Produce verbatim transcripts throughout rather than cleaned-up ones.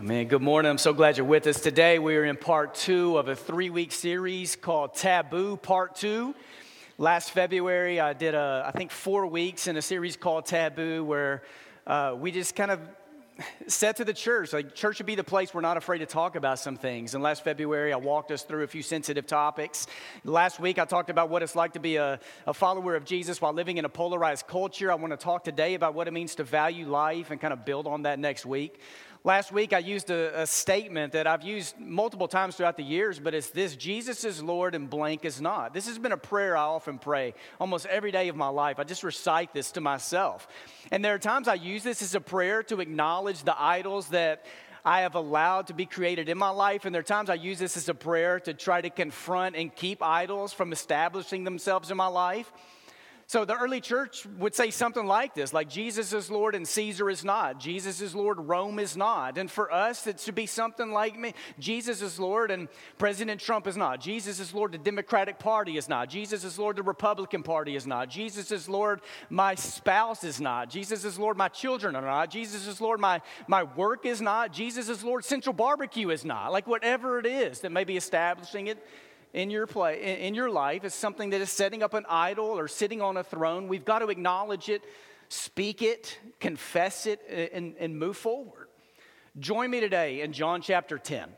Amen. Good morning. I'm so glad you're with us today. We are in part two of a three-week series called Taboo, part two. Last February, I did, a, I think, four weeks in a series called Taboo where uh, we just kind of said to the church, like, church should be the place we're not afraid to talk about some things. And last February, I walked us through a few sensitive topics. Last week, I talked about what it's like to be a, a follower of Jesus while living in a polarized culture. I want to talk today about what it means to value life and kind of build on that next week. Last week, I used a, a statement that I've used multiple times throughout the years, but it's this: Jesus is Lord and blank is not. This has been a prayer I often pray almost every day of my life. I just recite this to myself. And there are times I use this as a prayer to acknowledge the idols that I have allowed to be created in my life, and there are times I use this as a prayer to try to confront and keep idols from establishing themselves in my life. So the early church would say something like this, like Jesus is Lord and Caesar is not. Jesus is Lord, Rome is not. And for us, it should be something like me. Jesus is Lord and President Trump is not. Jesus is Lord, the Democratic Party is not. Jesus is Lord, the Republican Party is not. Jesus is Lord, my spouse is not. Jesus is Lord, my children are not. Jesus is Lord, my, my work is not. Jesus is Lord, Central Barbecue is not. Like whatever it is that may be establishing it in your play, in your life, is something that is setting up an idol or sitting on a throne. We've got to acknowledge it, speak it, confess it, and, and move forward. Join me today in John chapter ten.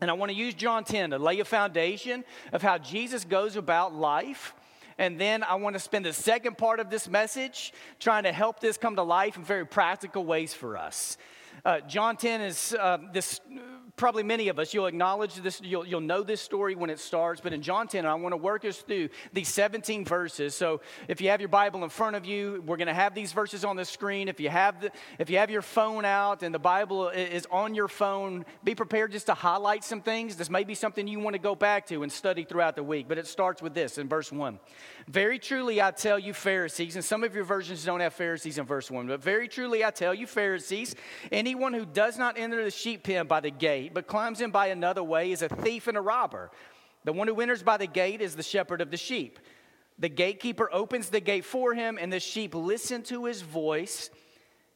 And I want to use John ten to lay a foundation of how Jesus goes about life. And then I want to spend the second part of this message trying to help this come to life in very practical ways for us. Uh, John ten is uh, this, probably many of us, you'll acknowledge this, you'll, you'll know this story when it starts, but in John ten, I want to work us through these seventeen verses. So if you have your Bible in front of you, we're going to have these verses on the screen. If you have the, if you have your phone out and the Bible is on your phone, be prepared just to highlight some things. This may be something you want to go back to and study throughout the week, but it starts with this in verse one. Very truly I tell you, Pharisees, and some of your versions don't have Pharisees in verse one, but very truly I tell you, Pharisees, any Anyone who does not enter the sheep pen by the gate, but climbs in by another way, is a thief and a robber. The one who enters by the gate is the shepherd of the sheep. The gatekeeper opens the gate for him, and the sheep listen to his voice.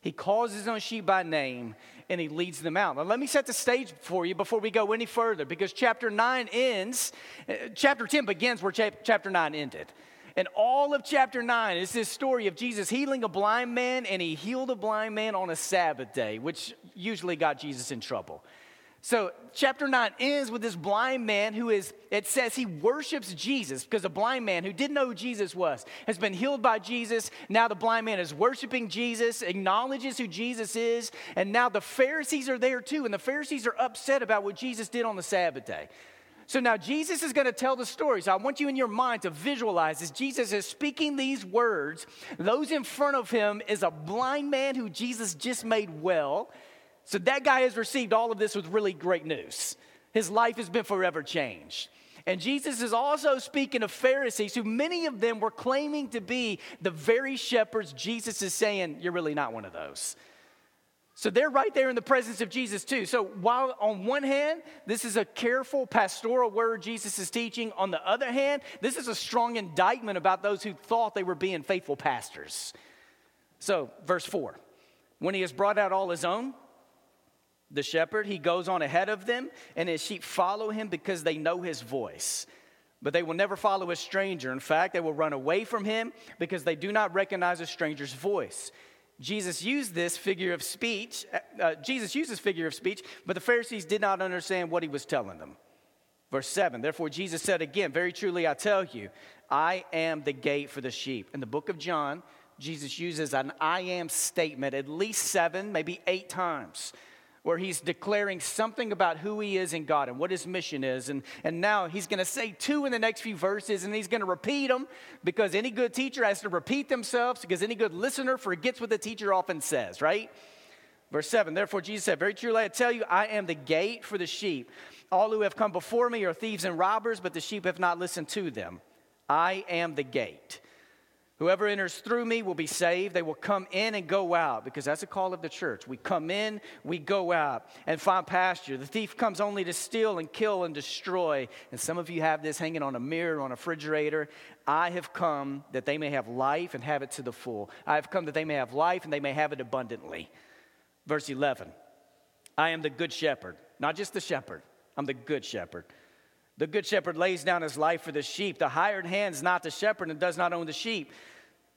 He calls his own sheep by name, and he leads them out. Now, let me set the stage for you before we go any further, because chapter nine ends, chapter ten begins where chapter nine ended. And all of chapter nine is this story of Jesus healing a blind man, and he healed a blind man on a Sabbath day, which usually got Jesus in trouble. So chapter nine ends with this blind man who is, it says he worships Jesus, because a blind man who didn't know who Jesus was has been healed by Jesus. Now the blind man is worshiping Jesus, acknowledges who Jesus is, and now the Pharisees are there too, and the Pharisees are upset about what Jesus did on the Sabbath day. So now Jesus is going to tell the story. So I want you in your mind to visualize as Jesus is speaking these words, those in front of him is a blind man who Jesus just made well. So that guy has received all of this with really great news. His life has been forever changed. And Jesus is also speaking of Pharisees who many of them were claiming to be the very shepherds. Jesus is saying, you're really not one of those. So they're right there in the presence of Jesus too. So while on one hand, this is a careful pastoral word Jesus is teaching. On the other hand, this is a strong indictment about those who thought they were being faithful pastors. So verse four, when he has brought out all his own, the shepherd, he goes on ahead of them, and his sheep follow him because they know his voice. But they will never follow a stranger. In fact, they will run away from him because they do not recognize a stranger's voice. Jesus used this figure of speech, uh, Jesus used this figure of speech, but the Pharisees did not understand what he was telling them. Verse seven, therefore Jesus said again, very truly I tell you, I am the gate for the sheep. In the book of John, Jesus uses an I am statement at least seven, maybe eight times, where he's declaring something about who he is in God and what his mission is. And, and now he's going to say two in the next few verses, and he's going to repeat them because any good teacher has to repeat themselves because any good listener forgets what the teacher often says, right? Verse seven, therefore Jesus said, very truly I tell you, I am the gate for the sheep. All who have come before me are thieves and robbers, but the sheep have not listened to them. I am the gate. Whoever enters through me will be saved. They will come in and go out, because that's a call of the church. We come in, we go out, and find pasture. The thief comes only to steal and kill and destroy. And some of you have this hanging on a mirror, on a refrigerator. I have come that they may have life and have it to the full. I have come that they may have life and they may have it abundantly. Verse eleven. I am the good shepherd. Not just the shepherd. I'm the good shepherd. The good shepherd lays down his life for the sheep. The hired hand's not the shepherd and does not own the sheep.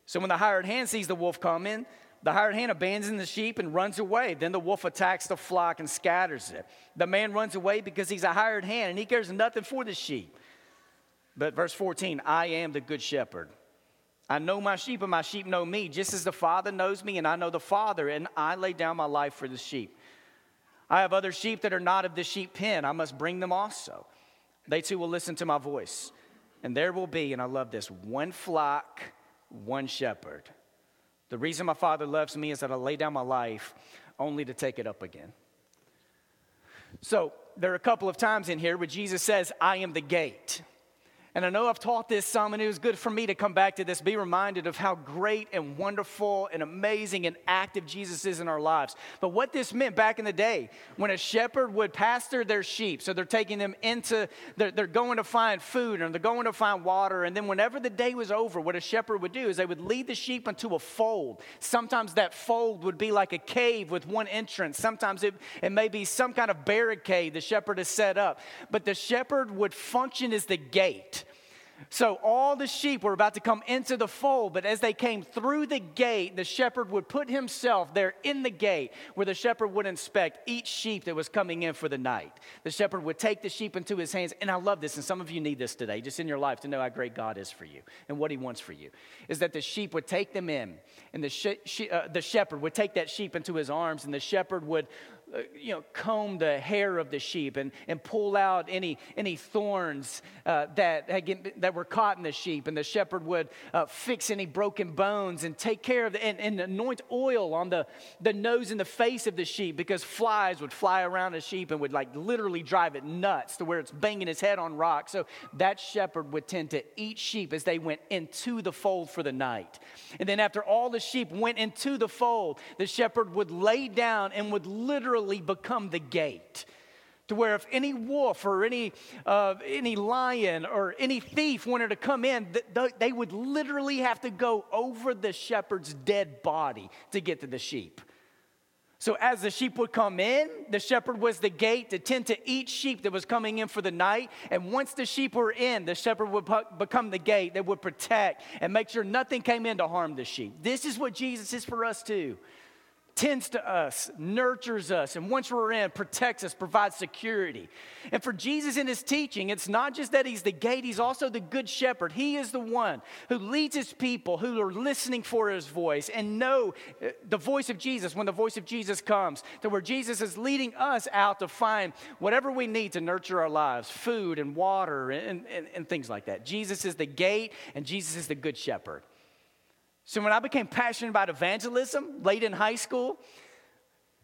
So when the hired hand sees the wolf come in, the hired hand abandons the sheep and runs away. Then the wolf attacks the flock and scatters it. The man runs away because he's a hired hand and he cares nothing for the sheep. But verse fourteen, I am the good shepherd. I know my sheep and my sheep know me, just as the Father knows me and I know the Father, and I lay down my life for the sheep. I have other sheep that are not of the sheep pen. I must bring them also. They too will listen to my voice. And there will be, and I love this, one flock, one shepherd. The reason my Father loves me is that I lay down my life only to take it up again. So there are a couple of times in here where Jesus says, I am the gate. And I know I've taught this some, and it was good for me to come back to this, be reminded of how great and wonderful and amazing and active Jesus is in our lives. But what this meant back in the day, when a shepherd would pasture their sheep, so they're taking them into, they're, they're going to find food, and they're going to find water, and then whenever the day was over, what a shepherd would do is they would lead the sheep into a fold. Sometimes that fold would be like a cave with one entrance. Sometimes it, it may be some kind of barricade the shepherd has set up. But the shepherd would function as the gate. So all the sheep were about to come into the fold, but as they came through the gate, the shepherd would put himself there in the gate where the shepherd would inspect each sheep that was coming in for the night. The shepherd would take the sheep into his hands, and I love this, and some of you need this today, just in your life, to know how great God is for you and what he wants for you, is that the sheep would take them in, and the, she- she- uh, the shepherd would take that sheep into his arms, and the shepherd would you know, comb the hair of the sheep and, and pull out any any thorns uh, that had, that were caught in the sheep. And the shepherd would uh, fix any broken bones and take care of the, and, and anoint oil on the, the nose and the face of the sheep, because flies would fly around the sheep and would like literally drive it nuts to where it's banging its head on rocks. So that shepherd would tend to each sheep as they went into the fold for the night. And then after all the sheep went into the fold, the shepherd would lay down and would literally become the gate, to where if any wolf or any uh, any lion or any thief wanted to come in, th- they would literally have to go over the shepherd's dead body to get to the sheep. So as the sheep would come in, the shepherd was the gate to tend to each sheep that was coming in for the night. And once the sheep were in, the shepherd would become the gate that would protect and make sure nothing came in to harm the sheep. This is what Jesus is for us too. Tends to us, nurtures us, and once we're in, protects us, provides security. And for Jesus in his teaching, it's not just that he's the gate, he's also the good shepherd. He is the one who leads his people who are listening for his voice and know the voice of Jesus when the voice of Jesus comes, to where Jesus is leading us out to find whatever we need to nurture our lives, food and water and, and, and things like that. Jesus is the gate and Jesus is the good shepherd. So when I became passionate about evangelism late in high school,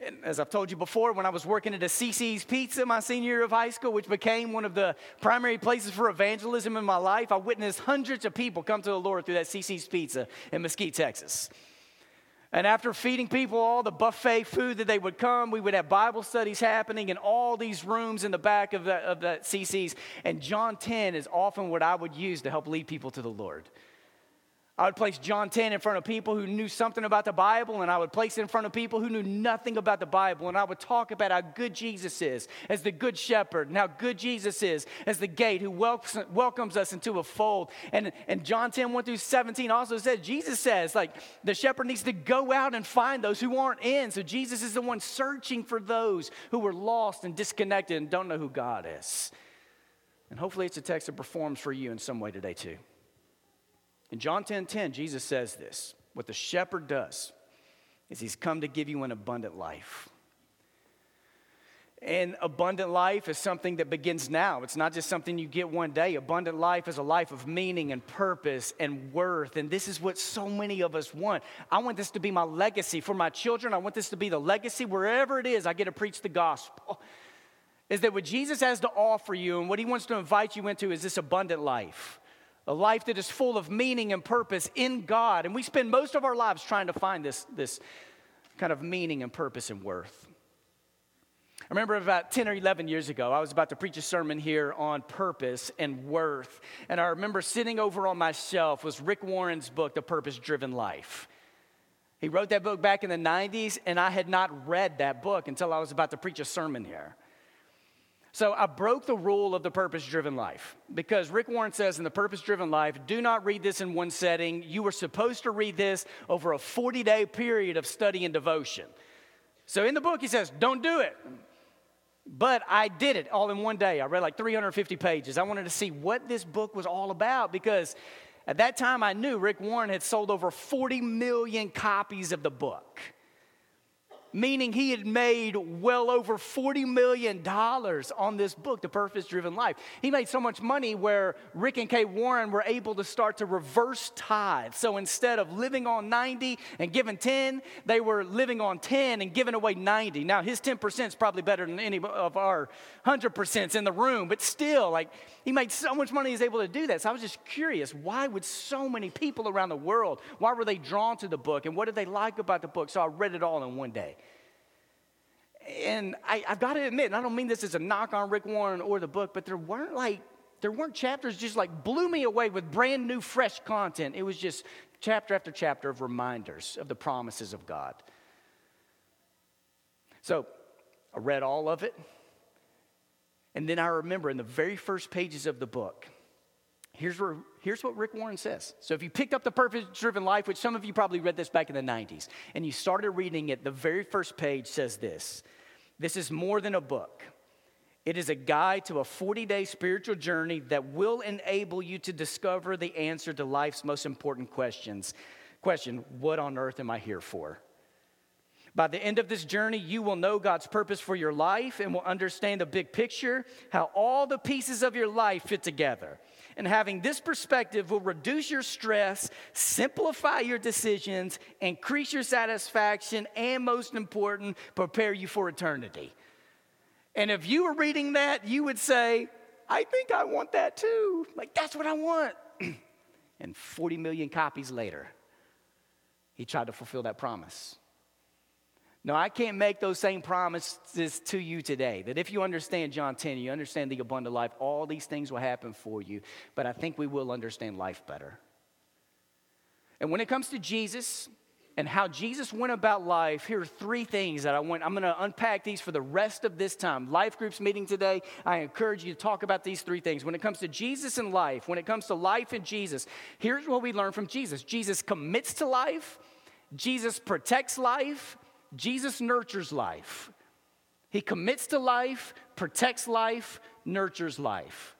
and as I've told you before, when I was working at a C C's Pizza my senior year of high school, which became one of the primary places for evangelism in my life, I witnessed hundreds of people come to the Lord through that C C's Pizza in Mesquite, Texas. And after feeding people all the buffet food that they would come, we would have Bible studies happening in all these rooms in the back of that, of that C C's. And John ten is often what I would use to help lead people to the Lord. I would place John ten in front of people who knew something about the Bible, and I would place it in front of people who knew nothing about the Bible, and I would talk about how good Jesus is as the good shepherd, and how good Jesus is as the gate who welcomes us into a fold. And, and John ten, one through seventeen also says, Jesus says, like, the shepherd needs to go out and find those who aren't in. So Jesus is the one searching for those who are lost and disconnected and don't know who God is. And hopefully it's a text that performs for you in some way today too. In John ten ten, Jesus says this. What the shepherd does is he's come to give you an abundant life. And abundant life is something that begins now. It's not just something you get one day. Abundant life is a life of meaning and purpose and worth. And this is what so many of us want. I want this to be my legacy for my children. I want this to be the legacy wherever it is I get to preach the gospel. Is that what Jesus has to offer you and what he wants to invite you into is this abundant life. A life that is full of meaning and purpose in God. And we spend most of our lives trying to find this, this kind of meaning and purpose and worth. I remember about ten or eleven years ago, I was about to preach a sermon here on purpose and worth. And I remember sitting over on my shelf was Rick Warren's book, The Purpose-Driven Life. He wrote that book back in the nineties, and I had not read that book until I was about to preach a sermon here. So I broke the rule of The Purpose-Driven Life, because Rick Warren says in The Purpose-Driven Life, do not read this in one setting. You were supposed to read this over a forty-day period of study and devotion. So in the book, he says, don't do it. But I did it all in one day. I read like three hundred fifty pages. I wanted to see what this book was all about, because at that time, I knew Rick Warren had sold over forty million copies of the book, meaning he had made well over forty million dollars on this book, The Purpose-Driven Life. He made so much money where Rick and Kay Warren were able to start to reverse tithe. So instead of living on ninety and giving ten, they were living on ten and giving away ninety. Now, his ten percent is probably better than any of our one hundred percent in the room, but still, like, he made so much money he was able to do that. So I was just curious, why would so many people around the world, why were they drawn to the book, and what did they like about the book? So I read it all in one day. And I, I've got to admit, and I don't mean this as a knock on Rick Warren or the book, but there weren't like, there weren't chapters just like blew me away with brand new, fresh content. It was just chapter after chapter of reminders of the promises of God. So I read all of it. And then I remember in the very first pages of the book, here's where, here's what Rick Warren says. So if you picked up The Purpose-Driven Life, which some of you probably read this back in the nineties, and you started reading it, the very first page says this. This is more than a book. It is a guide to a forty-day spiritual journey that will enable you to discover the answer to life's most important questions. Question, what on earth am I here for? By the end of this journey, you will know God's purpose for your life and will understand the big picture, how all the pieces of your life fit together. And having this perspective will reduce your stress, simplify your decisions, increase your satisfaction, and most important, prepare you for eternity. And if you were reading that, you would say, I think I want that too. Like, that's what I want. And forty million copies later, he tried to fulfill that promise. No, I can't make those same promises to you today, that if you understand John ten, you understand the abundant life, all these things will happen for you, but I think we will understand life better. And when it comes to Jesus and how Jesus went about life, here are three things that I want. I'm going to unpack these for the rest of this time. Life groups meeting today, I encourage you to talk about these three things. When it comes to Jesus and life, when it comes to life and Jesus, here's what we learn from Jesus. Jesus commits to life. Jesus protects life. Jesus nurtures life. He commits to life, protects life, nurtures life.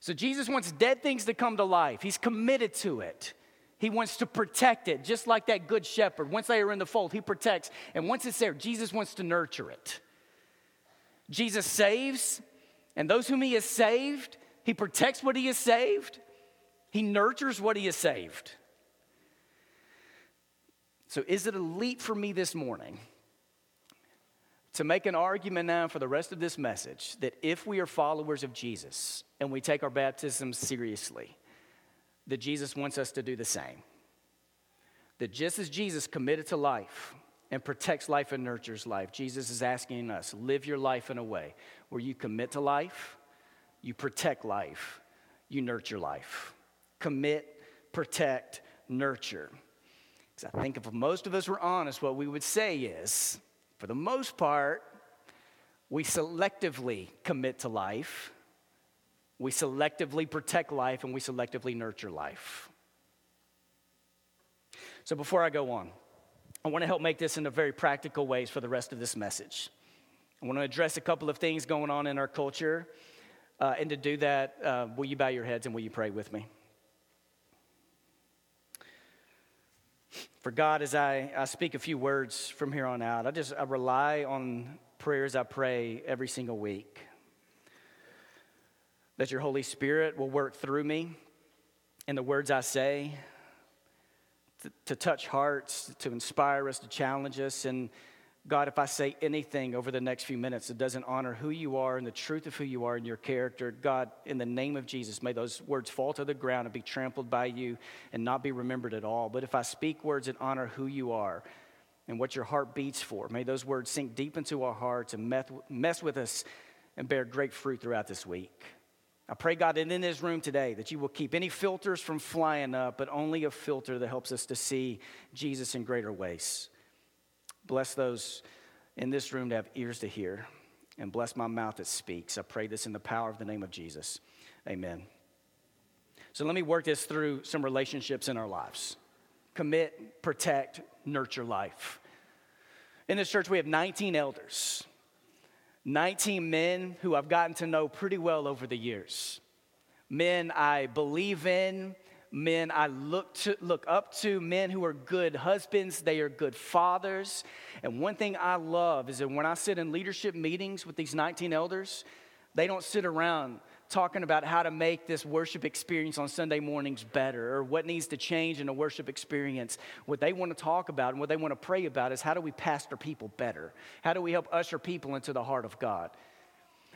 So Jesus wants dead things to come to life. He's committed to it. He wants to protect it, just like that good shepherd. Once they are in the fold, he protects. And once it's there, Jesus wants to nurture it. Jesus saves, and those whom he has saved, he protects what he has saved. He nurtures what he has saved. So is it a leap for me this morning to make an argument now for the rest of this message that if we are followers of Jesus and we take our baptism seriously, that Jesus wants us to do the same? That just as Jesus committed to life and protects life and nurtures life, Jesus is asking us, live your life in a way where you commit to life, you protect life, you nurture life. Commit, protect, nurture. Because I think if most of us were honest, what we would say is, for the most part, we selectively commit to life, we selectively protect life, and we selectively nurture life. So before I go on, I want to help make this into very practical ways for the rest of this message. I want to address a couple of things going on in our culture, uh, and to do that, uh, will you bow your heads and will you pray with me? For God, as I, I speak a few words from here on out, I just I rely on prayers I pray every single week. That your Holy Spirit will work through me in the words I say, to, to touch hearts, to inspire us, to challenge us. And God, if I say anything over the next few minutes that doesn't honor who you are and the truth of who you are and your character, God, in the name of Jesus, may those words fall to the ground and be trampled by you and not be remembered at all. But if I speak words that honor who you are and what your heart beats for, may those words sink deep into our hearts and mess with us and bear great fruit throughout this week. I pray, God, that in this room today that you will keep any filters from flying up, but only a filter that helps us to see Jesus in greater ways. Bless those in this room to have ears to hear, and bless my mouth that speaks. I pray this in the power of the name of Jesus. Amen. So let me work this through some relationships in our lives. Commit, protect, nurture life. In this church, we have nineteen elders, nineteen men who I've gotten to know pretty well over the years. Men I believe in, men I look to, look up to, men who are good husbands, they are good fathers. And one thing I love is that when I sit in leadership meetings with these nineteen elders, they don't sit around talking about how to make this worship experience on Sunday mornings better, or what needs to change in a worship experience. What they want to talk about and what they want to pray about is, how do we pastor people better? How do we help usher people into the heart of God?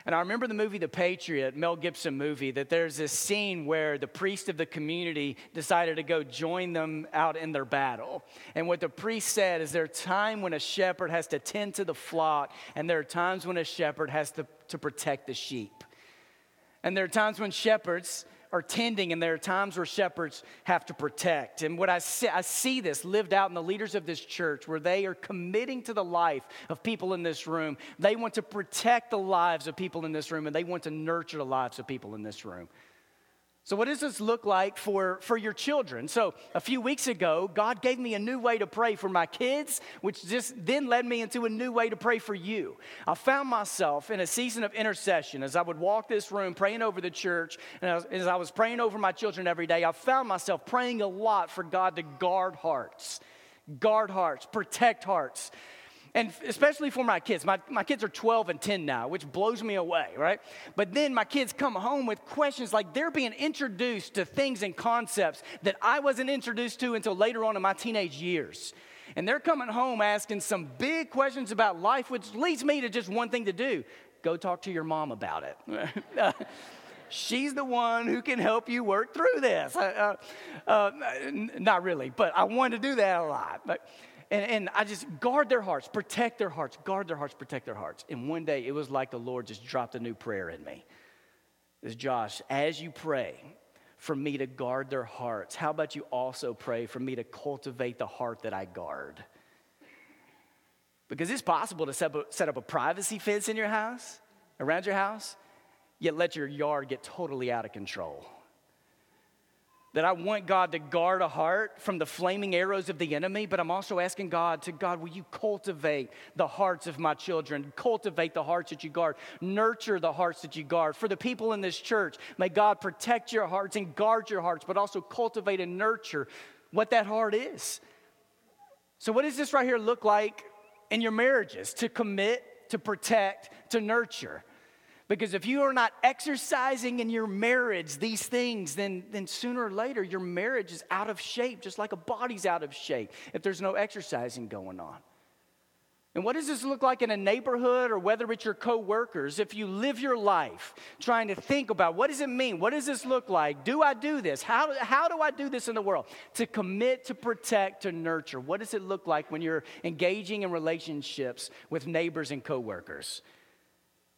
And I remember the movie The Patriot, Mel Gibson movie, that there's this scene where the priest of the community decided to go join them out in their battle. And what the priest said is, there are times when a shepherd has to tend to the flock, and there are times when a shepherd has to, to protect the sheep. And there are times when shepherds are tending, and there are times where shepherds have to protect. And what I see, I see this lived out in the leaders of this church, where they are committing to the life of people in this room. They want to protect the lives of people in this room, and they want to nurture the lives of people in this room. So what does this look like for, for your children? So a few weeks ago, God gave me a new way to pray for my kids, which just then led me into a new way to pray for you. I found myself in a season of intercession as I would walk this room praying over the church, and as, as I was praying over my children every day, I found myself praying a lot for God to guard hearts, guard hearts, protect hearts. And especially for my kids. My, my kids are twelve and ten now, which blows me away, right? But then my kids come home with questions, like they're being introduced to things and concepts that I wasn't introduced to until later on in my teenage years. And they're coming home asking some big questions about life, which leads me to just one thing to do. Go talk to your mom about it. She's the one who can help you work through this. Uh, uh, not really, but I wanted to do that a lot. But, And, and I just guard their hearts, protect their hearts, guard their hearts, protect their hearts. And one day, it was like the Lord just dropped a new prayer in me. It's, Josh, as you pray for me to guard their hearts, how about you also pray for me to cultivate the heart that I guard? Because it's possible to set up, set up a privacy fence in your house, around your house, yet let your yard get totally out of control. That I want God to guard a heart from the flaming arrows of the enemy, but I'm also asking God to, God, will you cultivate the hearts of my children? Cultivate the hearts that you guard. Nurture the hearts that you guard. For the people in this church, may God protect your hearts and guard your hearts, but also cultivate and nurture what that heart is. So what does this right here look like in your marriages? To commit, to protect, to nurture. Because if you are not exercising in your marriage these things, then, then sooner or later your marriage is out of shape, just like a body's out of shape if there's no exercising going on. And what does this look like in a neighborhood, or whether it's your coworkers? If you live your life trying to think about, what does it mean? What does this look like? Do I do this? How, how do I do this in the world? To commit, to protect, to nurture. What does it look like when you're engaging in relationships with neighbors and coworkers?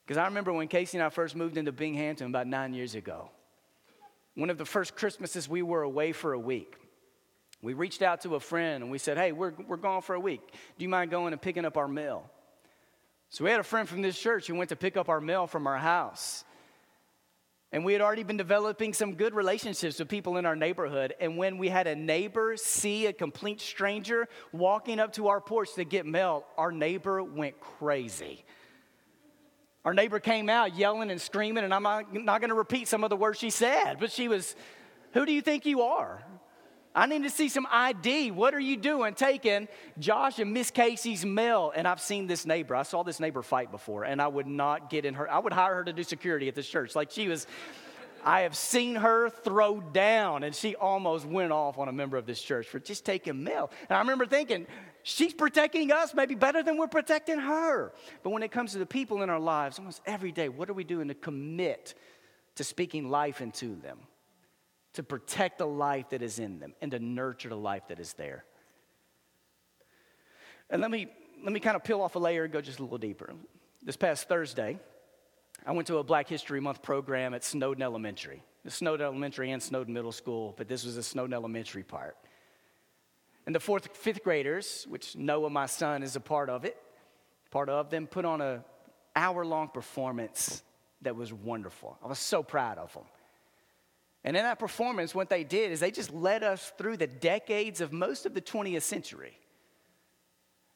Because I remember when Casey and I first moved into Binghamton about nine years ago, one of the first Christmases we were away for a week, we reached out to a friend and we said, hey, we're we're gone for a week. Do you mind going and picking up our mail? So we had a friend from this church who went to pick up our mail from our house. And we had already been developing some good relationships with people in our neighborhood. And when we had a neighbor see a complete stranger walking up to our porch to get mail, our neighbor went crazy. Our neighbor came out yelling and screaming, and I'm not, not going to repeat some of the words she said, but she was, who do you think you are? I need to see some I D. What are you doing taking Josh and Miss Casey's mail? And I've seen this neighbor. I saw this neighbor fight before, and I would not get in her. I would hire her to do security at this church. Like she was, I have seen her throw down, and she almost went off on a member of this church for just taking mail. And I remember thinking, she's protecting us maybe better than we're protecting her. But when it comes to the people in our lives, almost every day, what are we doing to commit to speaking life into them, to protect the life that is in them, and to nurture the life that is there? And let me let me kind of peel off a layer and go just a little deeper. This past Thursday, I went to a Black History Month program at Snowden Elementary. Snowden Elementary and Snowden Middle School, but this was the Snowden Elementary part. And the fourth, fifth graders, which Noah, my son, is a part of it, part of them, put on an hour-long performance that was wonderful. I was so proud of them. And in that performance, what they did is they just led us through the decades of most of the twentieth century.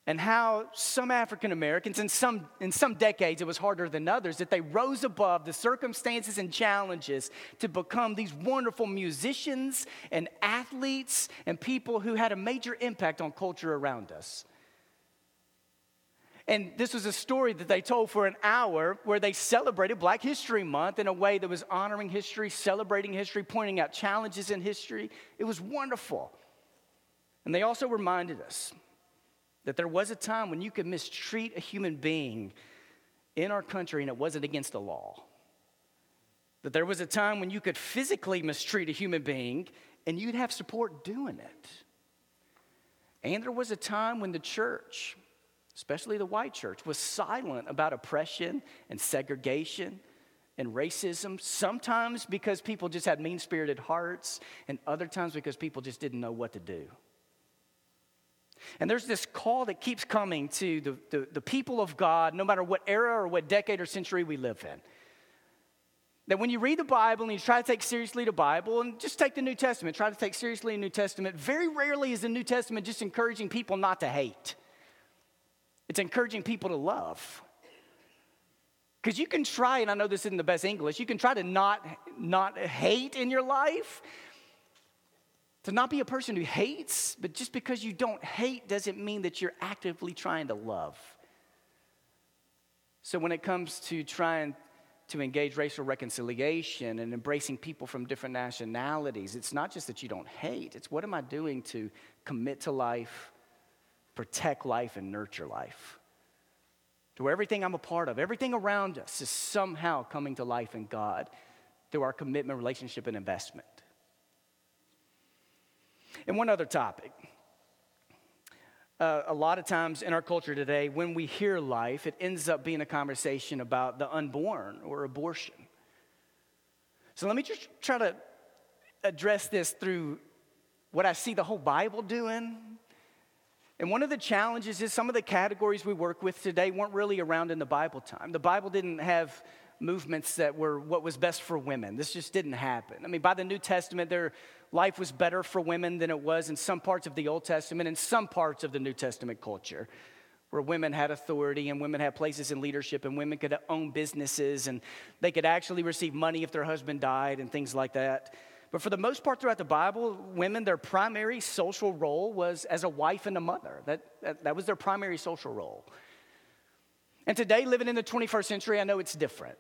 And how some African Americans, in some in some decades it was harder than others, that they rose above the circumstances and challenges to become these wonderful musicians and athletes and people who had a major impact on culture around us. And this was a story that they told for an hour where they celebrated Black History Month in a way that was honoring history, celebrating history, pointing out challenges in history. It was wonderful. And they also reminded us that there was a time when you could mistreat a human being in our country and it wasn't against the law. That there was a time when you could physically mistreat a human being and you'd have support doing it. And there was a time when the church, especially the white church, was silent about oppression and segregation and racism, sometimes because people just had mean-spirited hearts and other times because people just didn't know what to do. And there's this call that keeps coming to the, the, the people of God, no matter what era or what decade or century we live in. That when you read the Bible and you try to take seriously the Bible, and just take the New Testament, try to take seriously the New Testament, very rarely is the New Testament just encouraging people not to hate. It's encouraging people to love. Because you can try, and I know this isn't the best English, you can try to not, not hate in your life, to not be a person who hates, but just because you don't hate doesn't mean that you're actively trying to love. So when it comes to trying to engage racial reconciliation and embracing people from different nationalities, it's not just that you don't hate. It's what am I doing to commit to life, protect life, and nurture life? To where everything I'm a part of, everything around us is somehow coming to life in God through our commitment, relationship, and investment. And one other topic. Uh, a lot of times in our culture today, when we hear life, it ends up being a conversation about the unborn or abortion. So let me just try to address this through what I see the whole Bible doing. And one of the challenges is some of the categories we work with today weren't really around in the Bible time. The Bible didn't have movements that were what was best for women. This just didn't happen. I mean, by the New Testament, their life was better for women than it was in some parts of the Old Testament and some parts of the New Testament culture, where women had authority and women had places in leadership and women could own businesses and they could actually receive money if their husband died and things like that. But for the most part throughout the Bible, women, their primary social role was as a wife and a mother. That, that, that was their primary social role. And today, living in the twenty-first century, I know it's different.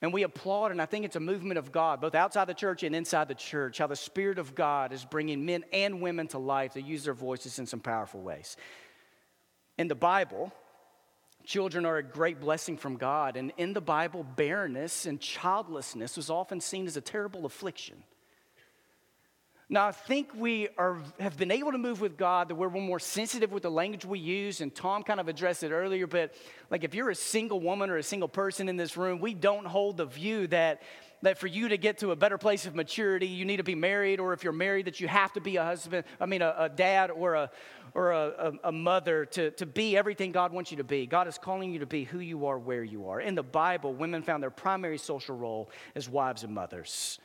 And we applaud, and I think it's a movement of God, both outside the church and inside the church, how the Spirit of God is bringing men and women to life to use their voices in some powerful ways. In the Bible, children are a great blessing from God. And in the Bible, barrenness and childlessness was often seen as a terrible affliction. Now, I think we are, have been able to move with God that we're more sensitive with the language we use, and Tom kind of addressed it earlier, but like if you're a single woman or a single person in this room, we don't hold the view that, that for you to get to a better place of maturity, you need to be married, or if you're married, that you have to be a husband, I mean, a, a dad or a or a, a, a mother to, to be everything God wants you to be. God is calling you to be who you are, where you are. In the Bible, women found their primary social role as wives and mothers.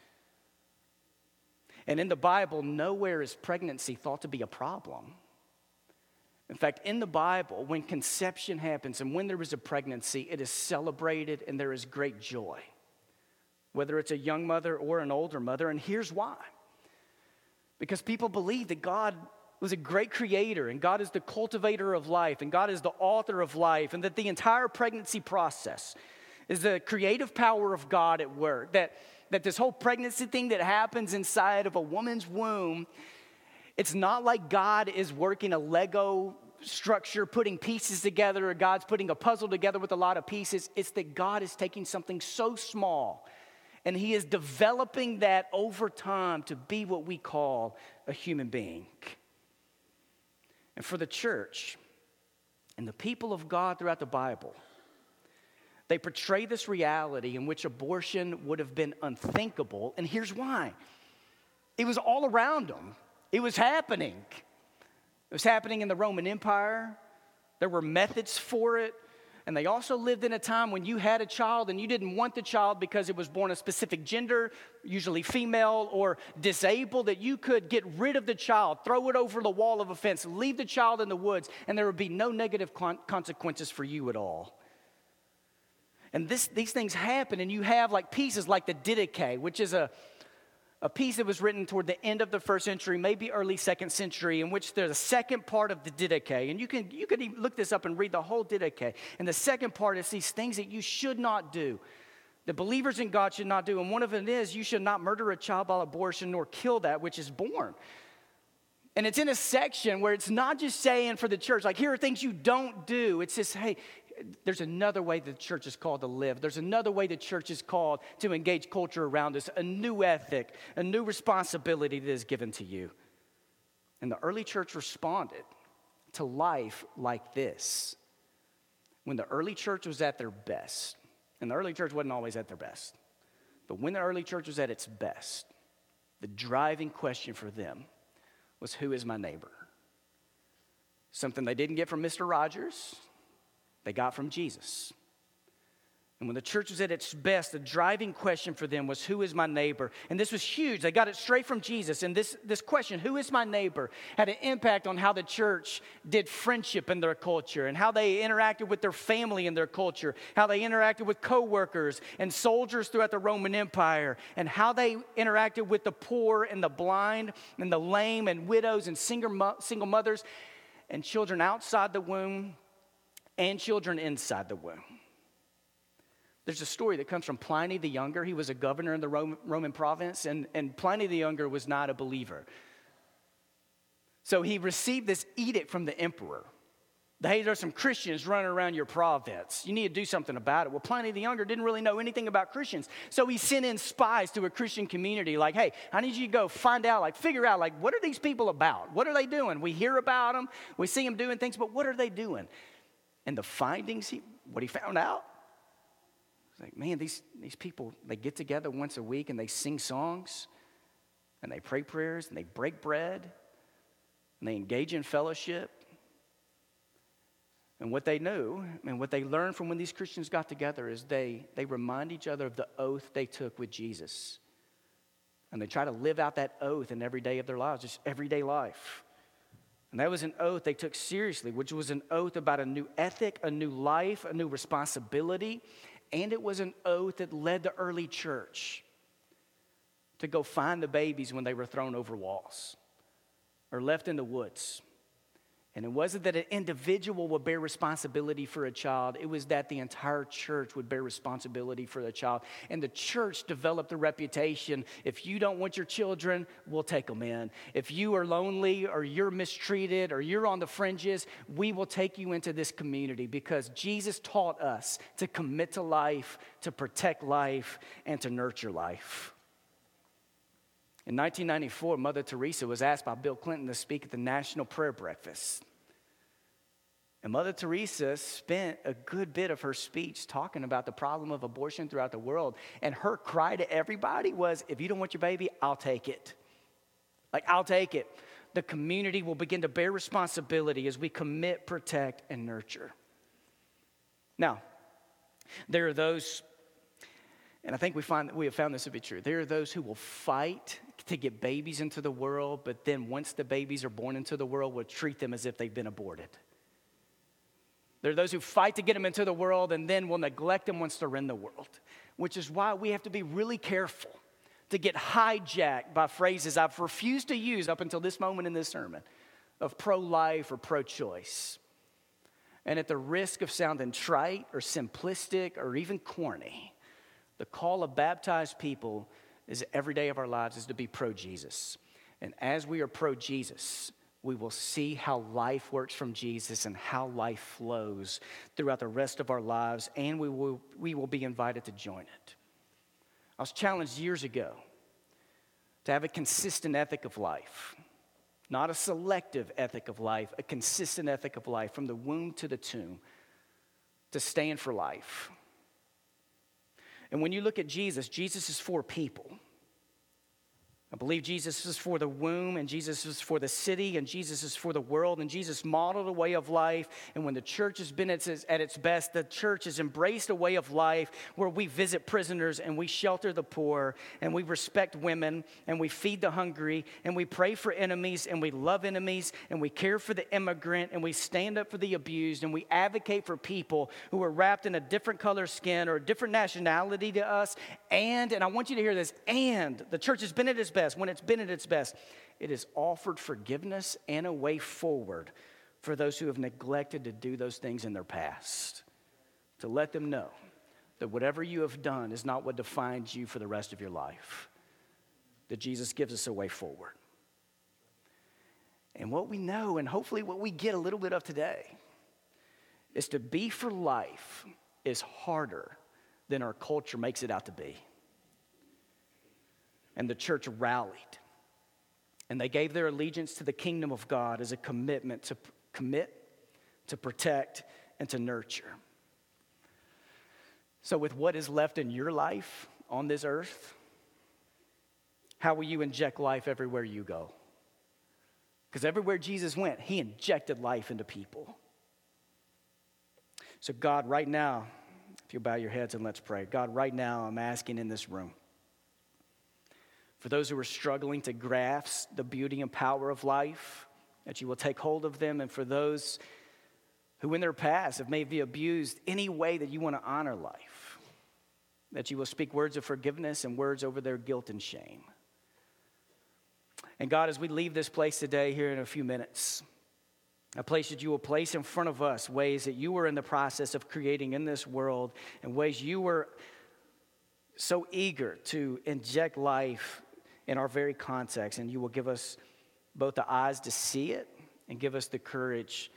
And in the Bible, nowhere is pregnancy thought to be a problem. In fact, in the Bible, when conception happens and when there is a pregnancy, it is celebrated and there is great joy, whether it's a young mother or an older mother. And here's why. Because people believe that God was a great creator and God is the cultivator of life and God is the author of life, and that the entire pregnancy process is the creative power of God at work, that that this whole pregnancy thing that happens inside of a woman's womb, it's not like God is working a Lego structure, putting pieces together, or God's putting a puzzle together with a lot of pieces. It's that God is taking something so small, and he is developing that over time to be what we call a human being. And for the church and the people of God throughout the Bible, They portray this reality in which abortion would have been unthinkable, and here's why. It was all around them. It was happening. It was happening in the Roman Empire. There were methods for it, and they also lived in a time when you had a child and you didn't want the child because it was born a specific gender, usually female or disabled, that you could get rid of the child, throw it over the wall of a fence, leave the child in the woods, and there would be no negative con- consequences for you at all. And this, these things happen, and you have like pieces like the Didache, which is a, a piece that was written toward the end of the first century, maybe early second century, in which there's a second part of the Didache. And you can you can even look this up and read the whole Didache. And the second part is these things that you should not do, the believers in God should not do. And one of them is you should not murder a child by abortion nor kill that which is born. And it's in a section where it's not just saying for the church, like here are things you don't do. It's just, hey, there's another way the church is called to live. There's another way the church is called to engage culture around us, a new ethic, a new responsibility that is given to you. And the early church responded to life like this. When the early church was at their best, and the early church wasn't always at their best, but when the early church was at its best, the driving question for them was, who is my neighbor? Something they didn't get from Mister Rogers, they got from Jesus. And when the church was at its best, the driving question for them was, who is my neighbor? And this was huge. They got it straight from Jesus. And this, this question, who is my neighbor, had an impact on how the church did friendship in their culture and how they interacted with their family in their culture, how they interacted with co-workers and soldiers throughout the Roman Empire, and how they interacted with the poor and the blind and the lame and widows and single, single mothers and children outside the womb, and children inside the womb. There's a story that comes from Pliny the Younger. He was a governor in the Roman, Roman province, and, and Pliny the Younger was not a believer. So he received this edict from the emperor. Hey, there's some Christians running around your province. You need to do something about it. Well, Pliny the Younger didn't really know anything about Christians. So he sent in spies to a Christian community like, hey, I need you to go find out, like figure out, like what are these people about? What are they doing? We hear about them. We see them doing things, but what are they doing? And the findings, he, what he found out, it's like, man, these, these people, they get together once a week and they sing songs and they pray prayers and they break bread and they engage in fellowship. And what they knew and what they learned from when these Christians got together is they, they remind each other of the oath they took with Jesus. And they try to live out that oath in every day of their lives, just everyday life. And that was an oath they took seriously, which was an oath about a new ethic, a new life, a new responsibility. And it was an oath that led the early church to go find the babies when they were thrown over walls or left in the woods. And it wasn't that an individual would bear responsibility for a child. It was that the entire church would bear responsibility for the child. And the church developed a reputation. If you don't want your children, we'll take them in. If you are lonely or you're mistreated or you're on the fringes, we will take you into this community because Jesus taught us to commit to life, to protect life, and to nurture life. In nineteen ninety-four, Mother Teresa was asked by Bill Clinton to speak at the National Prayer Breakfast. And Mother Teresa spent a good bit of her speech talking about the problem of abortion throughout the world. And her cry to everybody was, if you don't want your baby, I'll take it. Like, I'll take it. The community will begin to bear responsibility as we commit, protect, and nurture. Now, there are those, and I think we find we have found this to be true. There are those who will fight to get babies into the world, but then once the babies are born into the world, will treat them as if they've been aborted. There are those who fight to get them into the world and then will neglect them once they're in the world, which is why we have to be really careful to get hijacked by phrases I've refused to use up until this moment in this sermon of pro-life or pro-choice. And at the risk of sounding trite or simplistic or even corny, the call of baptized people is every day of our lives is to be pro-Jesus. And as we are pro-Jesus, we will see how life works from Jesus and how life flows throughout the rest of our lives, and we will, we will be invited to join it. I was challenged years ago to have a consistent ethic of life, not a selective ethic of life, a consistent ethic of life from the womb to the tomb, to stand for life, And when you look at Jesus, Jesus is for people. I believe Jesus is for the womb, and Jesus is for the city, and Jesus is for the world, and Jesus modeled a way of life. And when the church has been at its, at its best, the church has embraced a way of life where we visit prisoners, and we shelter the poor, and we respect women, and we feed the hungry, and we pray for enemies, and we love enemies, and we care for the immigrant, and we stand up for the abused, and we advocate for people who are wrapped in a different color skin or a different nationality to us. And, and I want you to hear this, and the church has been at its best. Best, when it's been at its best, it has offered forgiveness and a way forward for those who have neglected to do those things in their past, to let them know that whatever you have done is not what defines you for the rest of your life, that Jesus gives us a way forward. And what we know, and hopefully what we get a little bit of today, is to be for life is harder than our culture makes it out to be. And the church rallied. And they gave their allegiance to the kingdom of God as a commitment to p- commit, to protect, and to nurture. So with what is left in your life on this earth, how will you inject life everywhere you go? Because everywhere Jesus went, he injected life into people. So God, right now, if you bow your heads and let's pray. God, right now, I'm asking in this room, for those who are struggling to grasp the beauty and power of life, that you will take hold of them. And for those who in their past have maybe abused any way that you want to honor life, that you will speak words of forgiveness and words over their guilt and shame. And God, as we leave this place today here in a few minutes, a place that you will place in front of us ways that you were in the process of creating in this world and ways you were so eager to inject life in our very context, and you will give us both the eyes to see it and give us the courage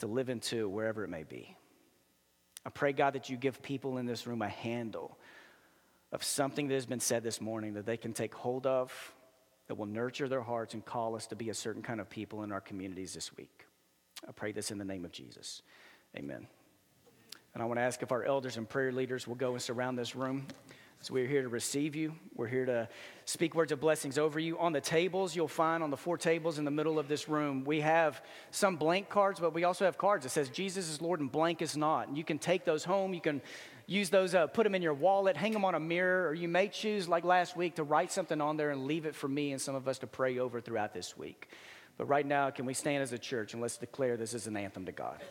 to live into wherever it may be. I pray, God, that you give people in this room a handle of something that has been said this morning that they can take hold of, that will nurture their hearts and call us to be a certain kind of people in our communities this week. I pray this in the name of Jesus. Amen. And I want to ask if our elders and prayer leaders will go and surround this room. So we're here to receive you. We're here to speak words of blessings over you. On the tables, you'll find on the four tables in the middle of this room, we have some blank cards, but we also have cards that says Jesus is Lord and blank is not. And you can take those home. You can use those, uh, put them in your wallet, hang them on a mirror, or you may choose, like last week, to write something on there and leave it for me and some of us to pray over throughout this week. But right now, can we stand as a church and let's declare this as an anthem to God.